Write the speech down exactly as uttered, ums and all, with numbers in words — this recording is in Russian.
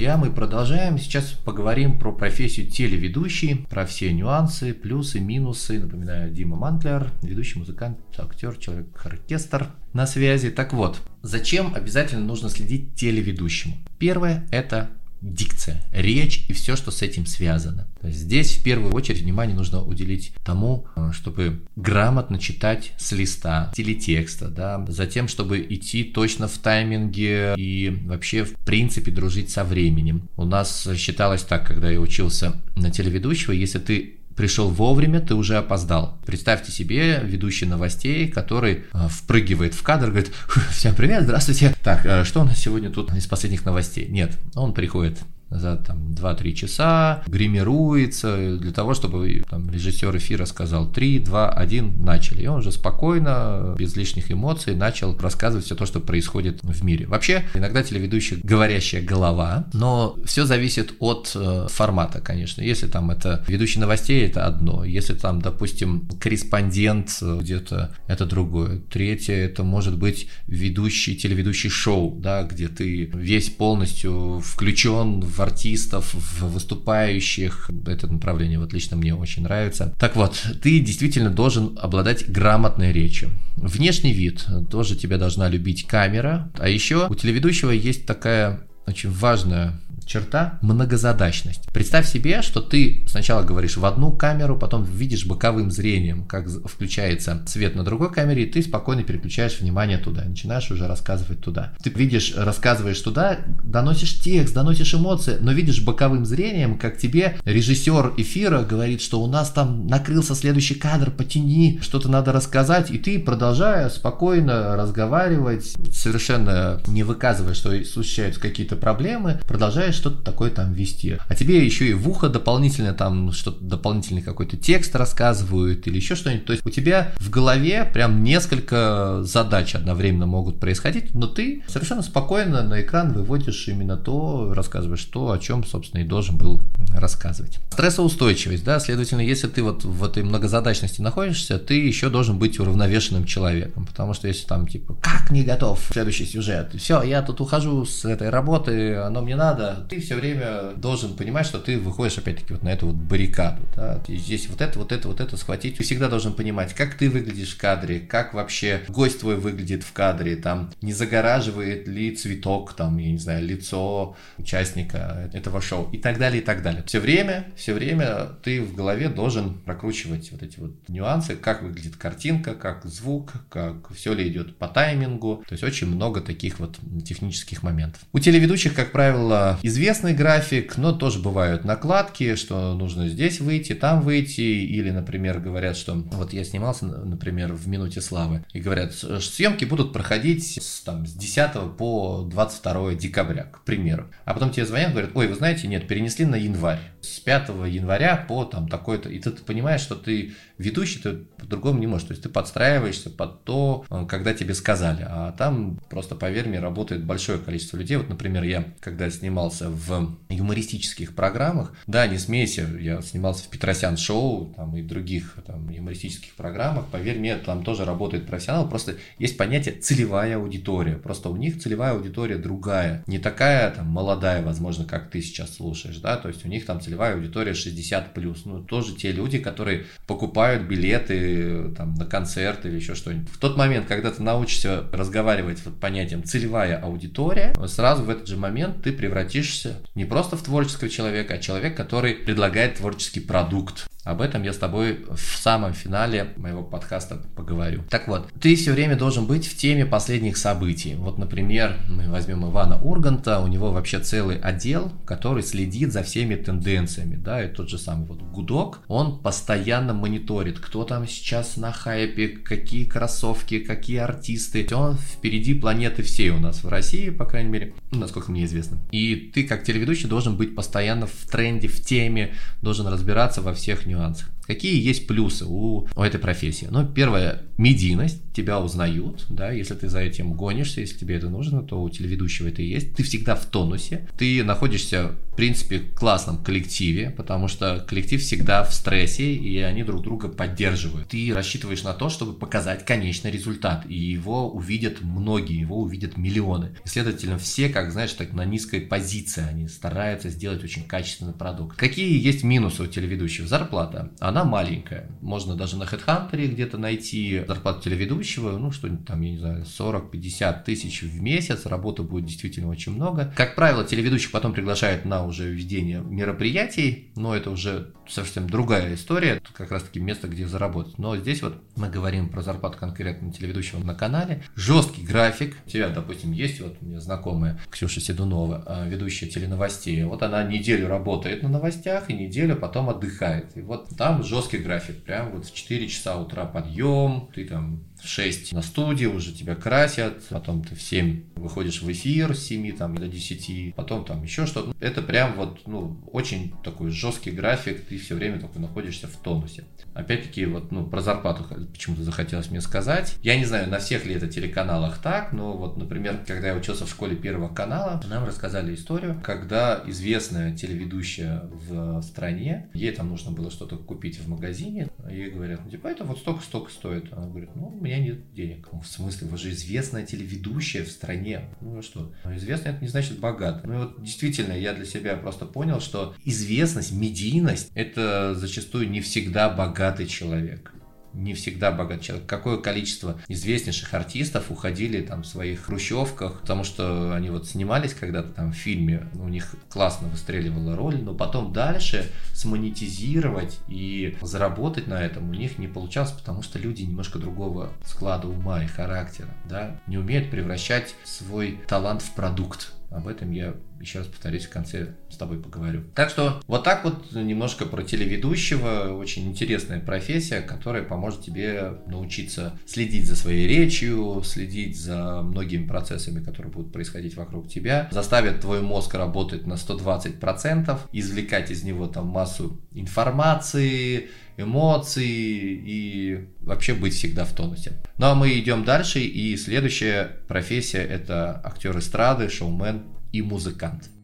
друзья, мы продолжаем. Сейчас поговорим про профессию телеведущий, про все нюансы, плюсы, минусы. Напоминаю, Дима Мантлер, ведущий, музыкант, актер, человек-оркестр на связи. Так вот, зачем обязательно нужно следить телеведущему? Первое – это дикция, речь и все, что с этим связано. Здесь в первую очередь внимание нужно уделить тому, чтобы грамотно читать с листа телетекста, да, затем, чтобы идти точно в тайминге и вообще в принципе дружить со временем. У нас считалось так, когда я учился на телеведущего, если ты пришел вовремя, ты уже опоздал. Представьте себе ведущий новостей, который э, впрыгивает в кадр, говорит: всем привет, здравствуйте. Так, э, что у нас сегодня тут из последних новостей? Нет, он приходит за там, два-три часа, гримируется для того, чтобы там, режиссер эфира сказал три, два, один, начали. И он уже спокойно, без лишних эмоций начал рассказывать все то, что происходит в мире. Вообще, иногда телеведущий говорящая голова, но все зависит от э, формата, конечно. Если там это ведущий новостей, это одно. Если там, допустим, корреспондент где-то, это другое. Третье, это может быть ведущий, телеведущий шоу, да, где ты весь полностью включен в артистов, в выступающих. Это направление вот лично мне очень нравится. Так вот, ты действительно должен обладать грамотной речью. Внешний вид тоже тебя должна любить камера. А еще у телеведущего есть такая очень важная черта – многозадачность. Представь себе, что ты сначала говоришь в одну камеру, потом видишь боковым зрением, как включается свет на другой камере, и ты спокойно переключаешь внимание туда, начинаешь уже рассказывать туда. Ты видишь, рассказываешь туда, доносишь текст, доносишь эмоции, но видишь боковым зрением, как тебе режиссер эфира говорит, что у нас там накрылся следующий кадр, потяни, что-то надо рассказать, и ты, продолжая спокойно разговаривать, совершенно не выказывая, что случаются какие-то проблемы, продолжаешь что-то такое там вести. А тебе еще и в ухо дополнительно там что-то, дополнительный какой-то текст рассказывают или еще что-нибудь. То есть у тебя в голове прям несколько задач одновременно могут происходить, но ты совершенно спокойно на экран выводишь именно то, рассказываешь то, о чем, собственно, и должен был рассказывать. Стрессоустойчивость, да, следовательно, если ты вот в этой многозадачности находишься, ты еще должен быть уравновешенным человеком, потому что если там типа, как не готов, следующий сюжет, все, я тут ухожу с этой работы, оно мне надо, ты все время должен понимать, что ты выходишь опять-таки вот на эту вот баррикаду, да? И здесь вот это, вот это, вот это схватить. Ты всегда должен понимать, как ты выглядишь в кадре, как вообще гость твой выглядит в кадре, там, не загораживает ли цветок, там, я не знаю, лицо участника этого шоу и так далее, и так далее. Все время, все время ты в голове должен прокручивать вот эти вот нюансы, как выглядит картинка, как звук, как все ли идет по таймингу, то есть очень много таких вот технических моментов. У телеведущих, как правило, известный график, но тоже бывают накладки, что нужно здесь выйти, там выйти, или, например, говорят, что вот я снимался, например, в «Минуте славы», и говорят, съемки будут проходить с, там, с десятого по двадцать второе декабря, к примеру. А потом тебе звонят, говорят, ой, вы знаете, нет, перенесли на январь, с пятого января по там такой-то, и ты понимаешь, что ты ведущий, ты по-другому не можешь, то есть ты подстраиваешься под то, когда тебе сказали, а там просто, поверь мне, работает большое количество людей. Вот, например, я, когда снимался в юмористических программах, да, не смейся, я снимался в Петросян-шоу там, и других там, юмористических программах, поверь мне, там тоже работает профессионал, просто есть понятие целевая аудитория, просто у них целевая аудитория другая, не такая там молодая, возможно, как ты сейчас слушаешь, да, то есть у них там целевая аудитория шестьдесят плюс, ну, тоже те люди, которые покупают билеты там, на концерт или еще что-нибудь. В тот момент, когда ты научишься разговаривать под понятием целевая аудитория, сразу в этот же момент ты превратишься не просто в творческого человека, а человек, который предлагает творческий продукт. Об этом я с тобой в самом финале моего подкаста поговорю. Так вот, ты все время должен быть в теме последних событий. Вот, например, мы возьмем Ивана Урганта, у него вообще целый отдел, который следит за всеми тенденциями, да, и тот же самый вот Гудок, он постоянно мониторит, кто там сейчас на хайпе, какие кроссовки, какие артисты. Он впереди планеты всей у нас в России, по крайней мере, насколько мне известно. И ты, как телеведущий, должен быть постоянно в тренде, в теме, должен разбираться во всех нюансах. Какие есть плюсы у, у этой профессии? Ну, первое, медийность. тебя узнают, да, если ты за этим гонишься, если тебе это нужно, то у телеведущего это и есть. Ты всегда в тонусе, ты находишься, в принципе, в классном коллективе, потому что коллектив всегда в стрессе, и они друг друга поддерживают. Ты рассчитываешь на то, чтобы показать конечный результат, и его увидят многие, его увидят миллионы. И, следовательно, все, как, знаешь, так на низкой позиции, они стараются сделать очень качественный продукт. Какие есть минусы у телеведущего? Зарплата. Она маленькая. Можно даже на HeadHunter где-то найти зарплату телеведущего, ну, что-нибудь там, я не знаю, сорок-пятьдесят тысяч в месяц, работы будет действительно очень много. Как правило, телеведущих потом приглашают на уже ведение мероприятий, но это уже совсем другая история, это как раз-таки место, где заработать. Но здесь вот мы говорим про зарплату конкретно телеведущего на канале. Жесткий график. У тебя, допустим, есть вот у меня знакомая Ксюша Седунова, ведущая теленовостей. Вот она неделю работает на новостях и неделю потом отдыхает. И вот там жесткий график. Прям вот в четыре часа утра подъем, ты там в шесть на студии, уже тебя красят, потом ты в семь выходишь в эфир, с семи там, до десяти, потом там еще что-то. Это прям вот, ну, очень такой жесткий график, ты все время такой находишься в тонусе. Опять-таки, вот, ну, про зарплату почему-то захотелось мне сказать. Я не знаю, на всех ли это телеканалах так, но вот, например, когда я учился в школе Первого канала, нам рассказали историю, когда известная телеведущая в стране, ей там нужно было что-то купить в магазине, ей говорят, ну, типа, это вот столько-столько стоит. Она говорит, ну, у меня нет денег. В смысле, вы же известная телеведущая в стране. Ну что, известная это не значит богатая. Ну и вот действительно, я для себя просто понял, что известность, медийность, это зачастую не всегда богатый человек. Не всегда богат человек. Какое количество известнейших артистов уходили там в своих хрущевках, потому что они вот снимались когда-то там в фильме, у них классно выстреливала роль, но потом дальше смонетизировать и заработать на этом у них не получалось, потому что люди немножко другого склада ума и характера, да, не умеют превращать свой талант в продукт. Об этом я еще раз повторюсь, в конце с тобой поговорю. Так что вот так вот немножко про телеведущего. Очень интересная профессия, которая поможет тебе научиться следить за своей речью, следить за многими процессами, которые будут происходить вокруг тебя, заставит твой мозг работать на сто двадцать процентов, извлекать из него там массу информации, эмоций и вообще быть всегда в тонусе. Ну а мы идем дальше, и следующая профессия — это актер эстрады, шоумен и музыкант.